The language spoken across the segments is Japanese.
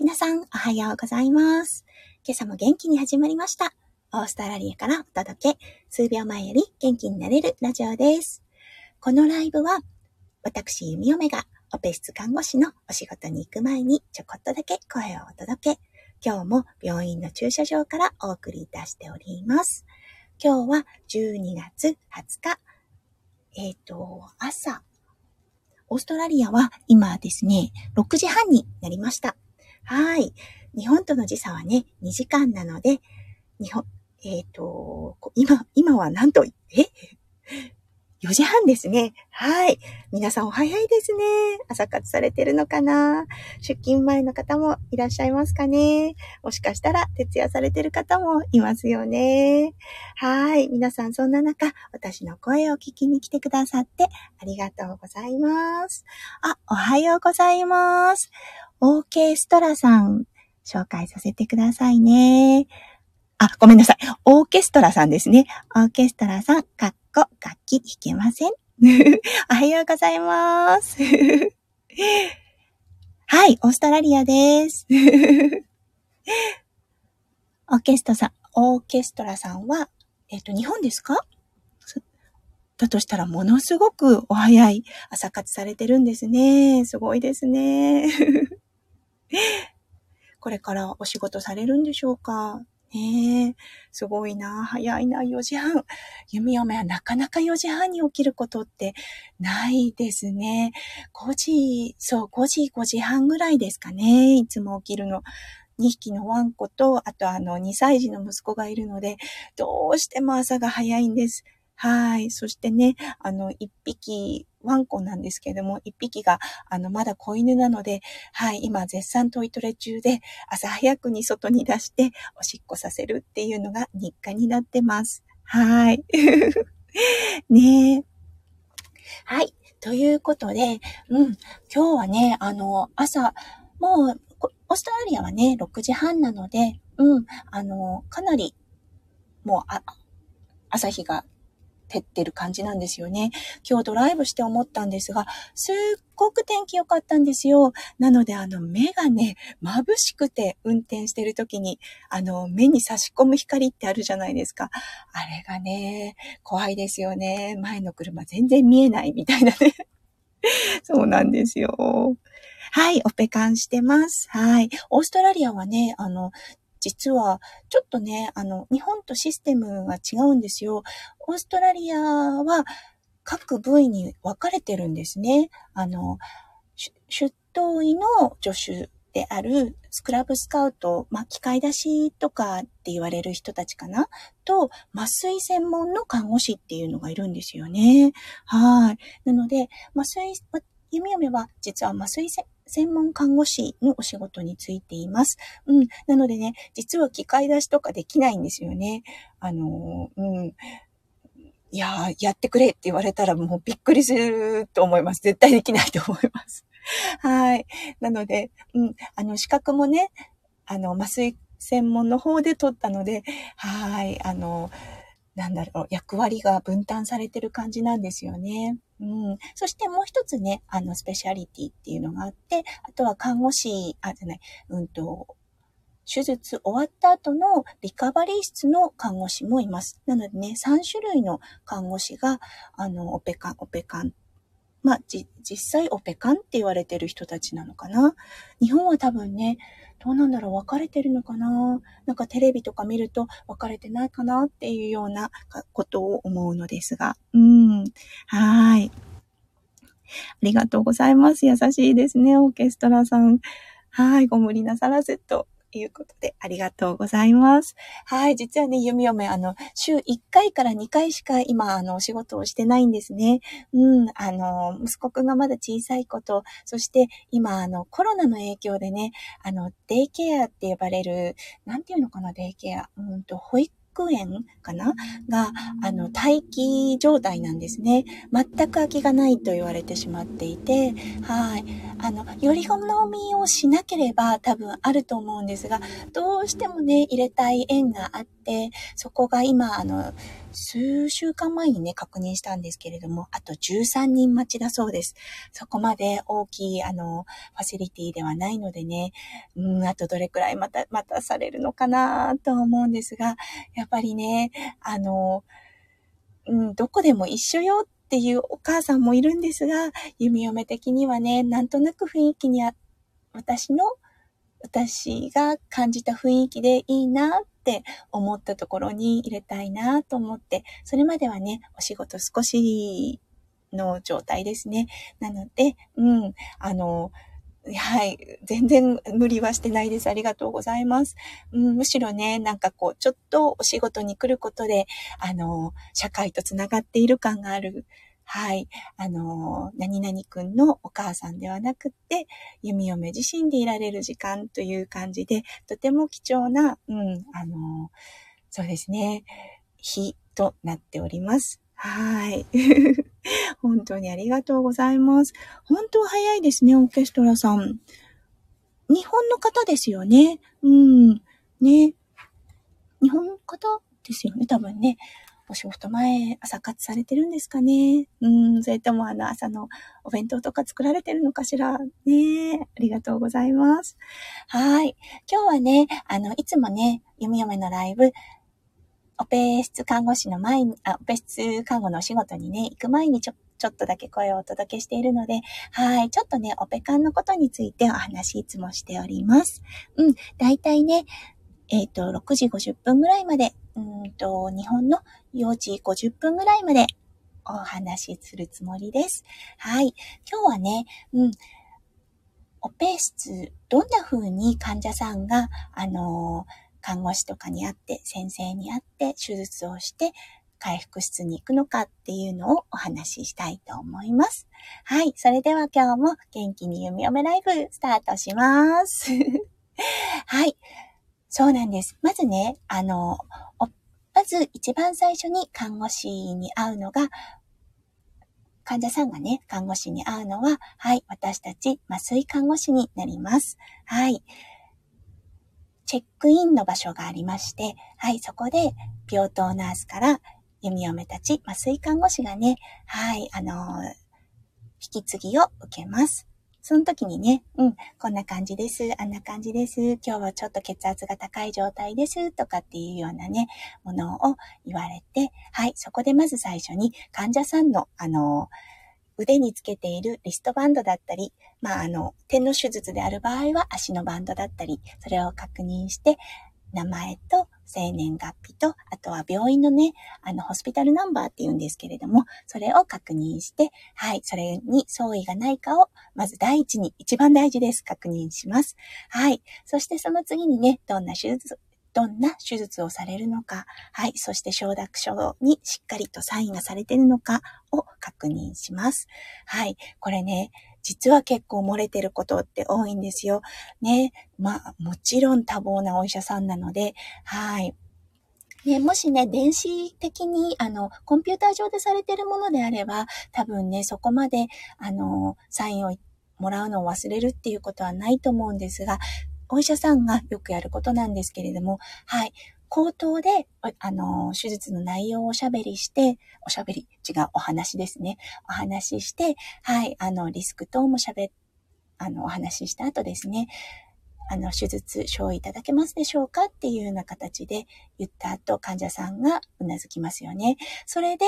皆さんおはようございます。今朝も元気に始まりました。オーストラリアからお届け、数秒前より元気になれるラジオです。このライブは私、弓嫁がオペ室看護師のお仕事に行く前にちょこっとだけ声をお届け、今日も病院の駐車場からお送りいたしております。今日は12月20日、朝、オーストラリアは今ですね、6時半になりました。はい。日本との時差はね、2時間なので、今はなんと、4時半ですね。はい。皆さんお早いですね。朝活されてるのかな？出勤前の方もいらっしゃいますかね？もしかしたら徹夜されてる方もいますよね。はい。皆さんそんな中、私の声を聞きに来てくださってありがとうございます。あ、おはようございます。OK ストラさん、紹介させてくださいね。あ、ごめんなさい。オーケストラさんですね。オーケストラさん、楽器弾けません。おはようございます。はい、オーストラリアです。オーケストラさんは、日本ですか？だとしたらものすごくお早い朝活されてるんですね。すごいですね。これからお仕事されるんでしょうか？ねえ、すごいな、早いな、4時半。弓嫁はなかなか4時半に起きることってないですね。5時半ぐらいですかね、いつも起きるの。2匹のワンコと、あと2歳児の息子がいるので、どうしても朝が早いんです。はい。そしてね、1匹、ワンコなんですけれども、1匹が、まだ子犬なので、はい、今、絶賛トイトレ中で、朝早くに外に出して、おしっこさせるっていうのが日課になってます。はい。ねえ。はい。ということで、今日はね、朝、もう、オーストラリアはね、6時半なので、かなり、もう、朝日が、照ってる感じなんですよね。今日ドライブして思ったんですが、すっごく天気良かったんですよ。なので目がね、眩しくて運転してる時に、目に差し込む光ってあるじゃないですか。あれがね、怖いですよね。前の車全然見えないみたいなね。そうなんですよ。はい、オペ感してます。はい。オーストラリアはね、実は、ちょっとね、日本とシステムが違うんですよ。オーストラリアは各部位に分かれてるんですね。出頭医の助手であるスクラブスカウト、機械出しとかって言われる人たちかなと、麻酔専門の看護師っていうのがいるんですよね。はい。なので、弓嫁は実は麻酔専門看護師のお仕事についています。なのでね、実は機械出しとかできないんですよね。いやー、やってくれって言われたらもうびっくりすると思います。絶対できないと思います。はい。なので、資格もね、麻酔専門の方で取ったので、はい、役割が分担されてる感じなんですよね。そしてもう一つね、スペシャリティっていうのがあって、あとは看護師、手術終わった後のリカバリー室の看護師もいます。なのでね、3種類の看護師が、オペ看、実際オペ看って言われてる人たちなのかな。日本は多分ね、どうなんだろう、分かれてるのかな。なんかテレビとか見ると分かれてないかなっていうようなことを思うのですが。はい。ありがとうございます。優しいですね、オーケストラさん。はい、ご無理なさらずと。いうことで、ありがとうございます。はい、実はね、弓嫁、週1回から2回しか今、お仕事をしてないんですね。息子くんがまだ小さいこと、そして今、コロナの影響でね、デイケアって呼ばれる、なんていうのかな、デイケア。保育園かなが、待機状態なんですね。全く空きがないと言われてしまっていて、はい。より好みをしなければ多分あると思うんですが、どうしてもね、入れたい園があって、そこが今、数週間前にね、確認したんですけれども、あと13人待ちだそうです。そこまで大きい、ファシリティではないのでね、あとどれくらいまたされるのかなと思うんですが、やっぱりね、どこでも一緒よっていうお母さんもいるんですが、弓嫁的にはね、なんとなく雰囲気に私が感じた雰囲気でいいなって思ったところに入れたいなと思って、それまではね、お仕事少しの状態ですね。なので、はい、全然無理はしてないです。ありがとうございます。むしろね、なんかこう、ちょっとお仕事に来ることで、社会とつながっている感がある。はい。何々くんのお母さんではなくって、弓嫁自身でいられる時間という感じで、とても貴重な、そうですね、日となっております。はい。本当にありがとうございます。本当早いですね、オーケストラさん。日本の方ですよね。ね。日本の方ですよね、多分ね。お仕事前、朝活されてるんですかね。それとも朝のお弁当とか作られてるのかしらね。ありがとうございます。はい。今日はね、いつもね、弓嫁のライブ、オペ室看護のお仕事にね、行く前にちょっとだけ声をお届けしているので、はい。ちょっとね、オペ看のことについてお話いつもしております。だいたいね、6時50分ぐらいまで、日本の4時50分ぐらいまでお話しするつもりです。はい。今日はね、オペ室、どんな風に患者さんが、看護師とかに会って、先生に会って、手術をして、回復室に行くのかっていうのをお話ししたいと思います。はい。それでは今日も元気に弓嫁ライブスタートします。はい。そうなんです。まずね、まず一番最初に看護師に会うのが、患者さんがね、看護師に会うのは、はい、私たち麻酔看護師になります。はい。チェックインの場所がありまして、はい、そこで病棟ナースから弓嫁たち麻酔看護師がね、はい、引き継ぎを受けます。その時にね、こんな感じです、あんな感じです、今日はちょっと血圧が高い状態です、とかっていうようなね、ものを言われて、はい、そこでまず最初に患者さんの、腕につけているリストバンドだったり、手の手術である場合は足のバンドだったり、それを確認して、名前と生年月日と、あとは病院のね、ホスピタルナンバーっていうんですけれども、それを確認して、はい、それに相違がないかを、まず第一に、一番大事です。確認します。はい。そしてその次にね、どんな手術をされるのか、はい、そして承諾書にしっかりとサインがされているのかを確認します。はい、これね、実は結構漏れてることって多いんですよ。ね、もちろん多忙なお医者さんなので、はい。ね、もしね、電子的に、コンピューター上でされているものであれば、多分ね、そこまで、サインをもらうのを忘れるっていうことはないと思うんですが、お医者さんがよくやることなんですけれども、はい。口頭で、手術の内容をお話ですね。お話しして、はい。リスク等もお話しした後ですね。手術承諾いただけますでしょうかっていうような形で言った後、患者さんがうなずきますよね。それで、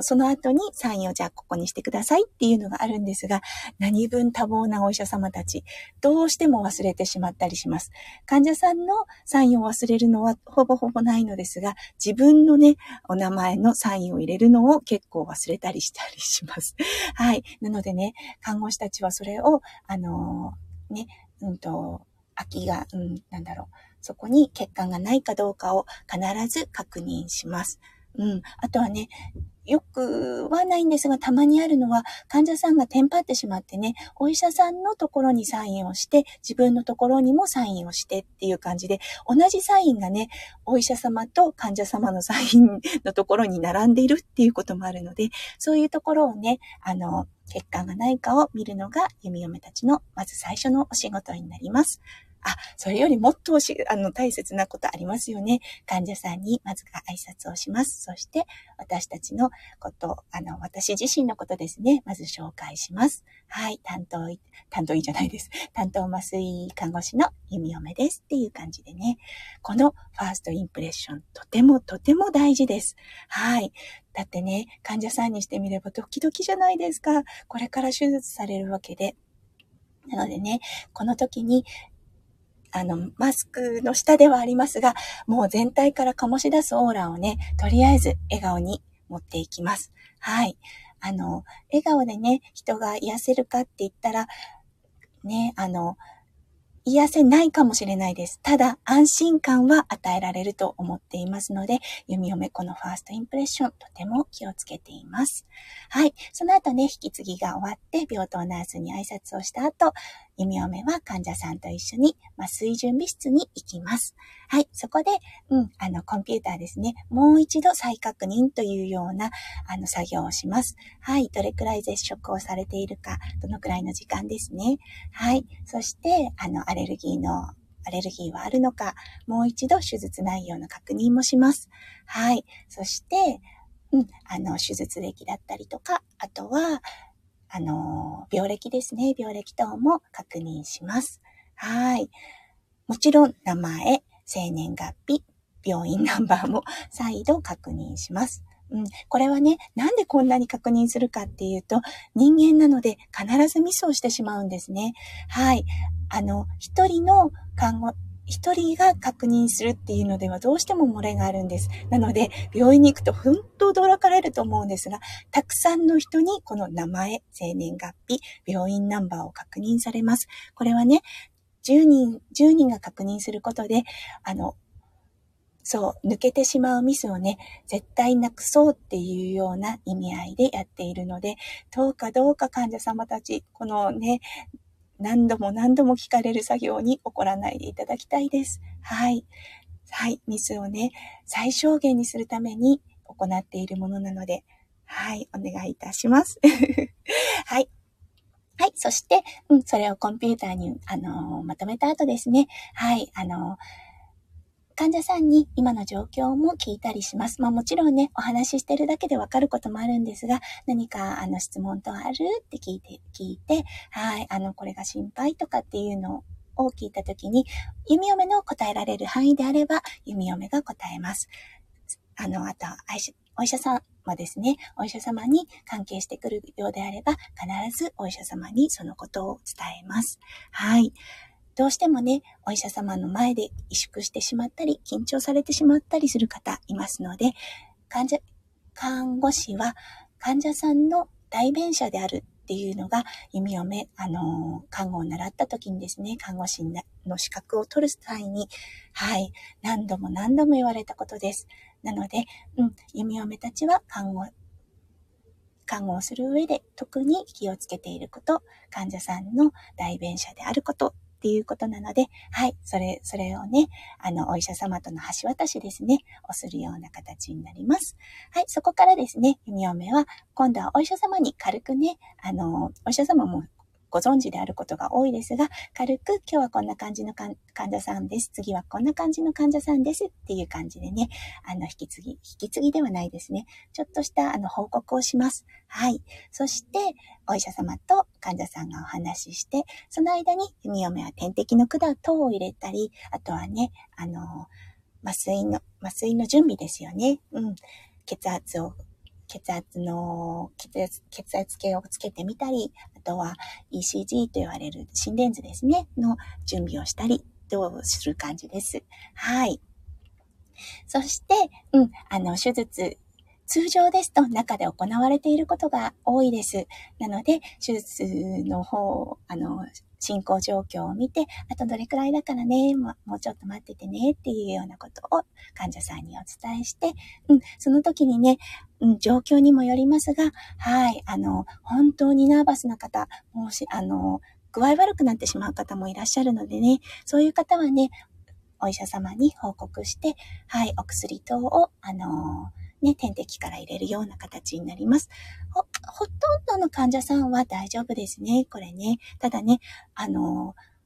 その後にサインをじゃあここにしてくださいっていうのがあるんですが、何分多忙なお医者様たち、どうしても忘れてしまったりします。患者さんのサインを忘れるのはほぼほぼないのですが、自分のね、お名前のサインを入れるのを結構忘れたりしたりします。はい。なのでね、看護師たちはそれを、そこに血管がないかどうかを必ず確認します。あとはね、よくはないんですが、たまにあるのは、患者さんがテンパってしまってね、お医者さんのところにサインをして、自分のところにもサインをしてっていう感じで、同じサインがね、お医者様と患者様のサインのところに並んでいるっていうこともあるので、そういうところをね、血管がないかを見るのが、弓嫁たちのまず最初のお仕事になります。あ、それよりもっと大切なことありますよね。患者さんにまずは挨拶をします。そして私たちのこと、私自身のことですね。まず紹介します。はい、担当麻酔看護師の弓嫁ですっていう感じでね。このファーストインプレッション、とてもとても大事です。はい。だってね、患者さんにしてみればドキドキじゃないですか。これから手術されるわけで。なのでね、この時に、マスクの下ではありますが、もう全体から醸し出すオーラをね、とりあえず笑顔に持っていきます。はい。笑顔でね、人が癒せるかって言ったら、ね、癒せないかもしれないです。ただ、安心感は与えられると思っていますので、弓嫁子のファーストインプレッション、とても気をつけています。はい。その後ね、引き継ぎが終わって、病棟ナースに挨拶をした後、弓嫁は患者さんと一緒に麻酔準備室に行きます。はい。そこで、コンピューターですね。もう一度再確認というような、作業をします。はい。どれくらい絶食をされているか、どのくらいの時間ですね。はい。そして、アレルギーはあるのか、もう一度手術内容の確認もします。はい。そして、手術歴だったりとか、あとは、病歴ですね。病歴等も確認します。はい。もちろん、名前、生年月日、病院ナンバーも再度確認します。これはね、なんでこんなに確認するかっていうと、人間なので必ずミスをしてしまうんですね。はい。一人が確認するっていうのではどうしても漏れがあるんです。なので、病院に行くと本当驚かれると思うんですが、たくさんの人にこの名前、生年月日、病院ナンバーを確認されます。これはね、10人が確認することで、抜けてしまうミスをね、絶対なくそうっていうような意味合いでやっているので、どうか患者様たち、このね、何度も聞かれる作業に怒らないでいただきたいです。はい。はい。ミスをね、最小限にするために行っているものなので、はい。お願いいたします。はい。はい。そして、それをコンピューターに、まとめた後ですね。はい。患者さんに今の状況も聞いたりします。まあもちろんね、お話ししてるだけでわかることもあるんですが、何か質問とあるって聞いて、はい、これが心配とかっていうのを聞いたときに、弓嫁の答えられる範囲であれば、弓嫁が答えます。あとはお医者さん、ですね、お医者様に関係してくるようであれば、必ずお医者様にそのことを伝えます。はい。どうしてもね、お医者様の前で萎縮してしまったり、緊張されてしまったりする方いますので、看護師は患者さんの代弁者であるっていうのが、弓嫁、看護を習った時にですね、看護師の資格を取る際に、はい、何度も言われたことです。なので、弓嫁たちは看護をする上で特に気をつけていること、患者さんの代弁者であること、っていうことなので、はい、それをね、お医者様との橋渡しですね、をするような形になります。はい、そこからですね、弓嫁は、今度はお医者様に軽くね、お医者様もご存知であることが多いですが、軽く今日はこんな感じの患者さんです。次はこんな感じの患者さんですっていう感じでね、引き継ぎではないですね。ちょっとした報告をします。はい。そして、お医者様と患者さんがお話しして、その間に弓嫁は点滴の管等を入れたり、あとはね、麻酔の準備ですよね。血圧計をつけてみたり、あとは ECG と言われる心電図ですね、の準備をしたり、どうする感じです。はい。そして、手術、通常ですと中で行われていることが多いです。なので、手術の方、進行状況を見て、あとどれくらいだからね、もうちょっと待っててねっていうようなことを患者さんにお伝えして、その時にね、状況にもよりますが、はい、本当にナーバスな方、もし、具合悪くなってしまう方もいらっしゃるのでね、そういう方はね、お医者様に報告して、はい、お薬等を、点滴から入れるような形になります。ほとんどの患者さんは大丈夫ですね。これね。ただね、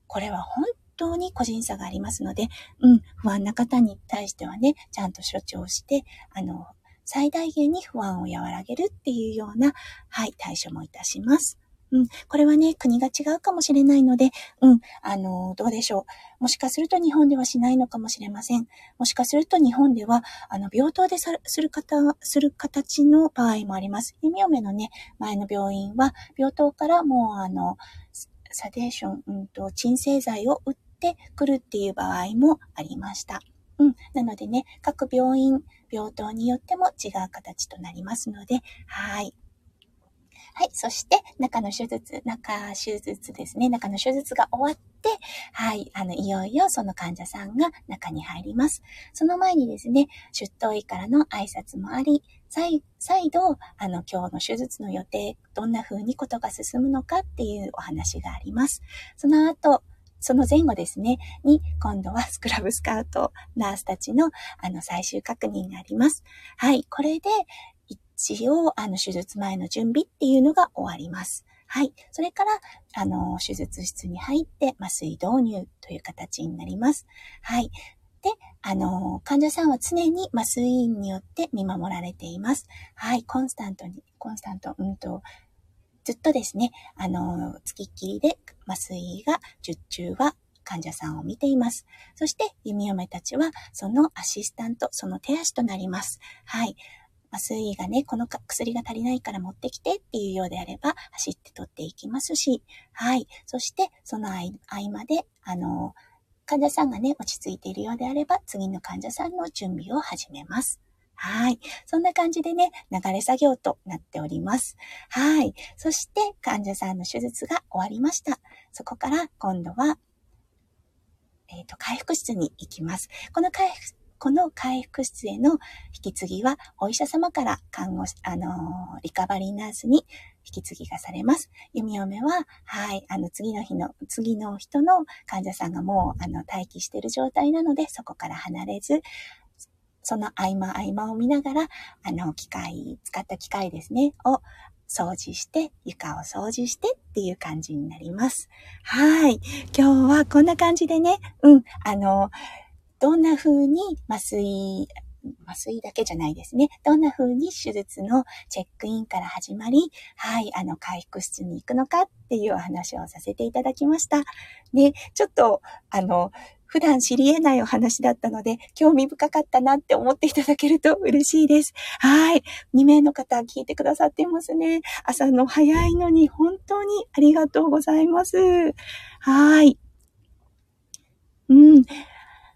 これは本当に個人差がありますので、不安な方に対してはね、ちゃんと処置をして、最大限に不安を和らげるっていうような、対処もいたします。これはね、国が違うかもしれないので、どうでしょう。もしかすると日本ではしないのかもしれません。もしかすると日本では、病棟でする形の場合もあります。弓嫁のね、前の病院は、病棟からもう、サデーション、鎮静剤を打ってくるっていう場合もありました。なのでね、各病院、病棟によっても違う形となりますので、そして、中の手術が終わって、いよいよその患者さんが中に入ります。その前にですね、出頭医からの挨拶もあり、再度、今日の手術の予定、どんな風にことが進むのかっていうお話があります。その前後ですね、に、今度はスクラブスカウト、ナースたちの、最終確認があります。これで、一応、手術前の準備っていうのが終わります。それから、手術室に入って、麻酔導入という形になります。で、患者さんは常に麻酔院によって見守られています。ずっとですね、付きっきりで麻酔が10中は患者さんを見ています。そして、弓嫁たちは、そのアシスタント、その手足となります。麻酔がね、この薬が足りないから持ってきてっていうようであれば、走って取っていきますし、そして、その合間で、患者さんがね、落ち着いているようであれば、次の患者さんの準備を始めます。そんな感じでね、流れ作業となっております。そして、患者さんの手術が終わりました。そこから、今度は、回復室に行きます。この回復室への引き継ぎは、お医者様からリカバリーナースに引き継ぎがされます。弓嫁は、次の人の患者さんがもう、待機している状態なので、そこから離れず、その合間を見ながら、使った機械ですね、を掃除して、床を掃除してっていう感じになります。今日はこんな感じでね、どんな風に麻酔だけじゃないですね。どんな風に手術のチェックインから始まり、回復室に行くのかっていうお話をさせていただきました。ね、ちょっと、普段知り得ないお話だったので、興味深かったなって思っていただけると嬉しいです。2名の方聞いてくださっていますね。朝の早いのに本当にありがとうございます。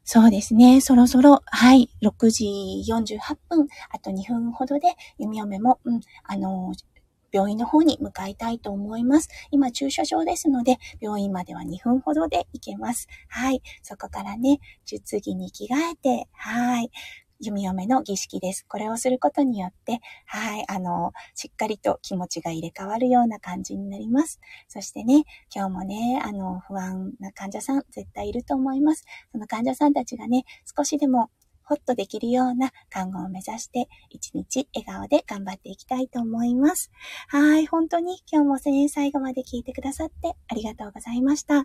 そうですね。そろそろ、6時48分、あと2分ほどで、弓嫁も、病院の方に向かいたいと思います。今、駐車場ですので、病院までは2分ほどで行けます。そこからね、術着に着替えて、弓嫁の儀式です。これをすることによって、しっかりと気持ちが入れ替わるような感じになります。そしてね、今日もね、不安な患者さん絶対いると思います。その患者さんたちがね、少しでもホッとできるような看護を目指して、一日笑顔で頑張っていきたいと思います。本当に今日も最後まで聞いてくださってありがとうございました。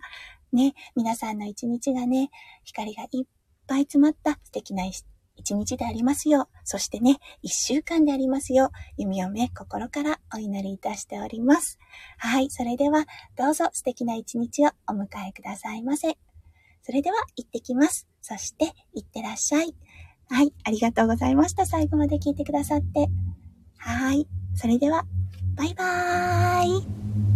ね、皆さんの一日がね、光がいっぱい詰まった素敵な一日でありますよ。そしてね、1週間でありますよ。弓嫁、心からお祈りいたしております。それでは、どうぞ素敵な一日をお迎えくださいませ。それでは、行ってきます。そして、行ってらっしゃい。ありがとうございました。最後まで聞いてくださって。それでは、バイバーイ。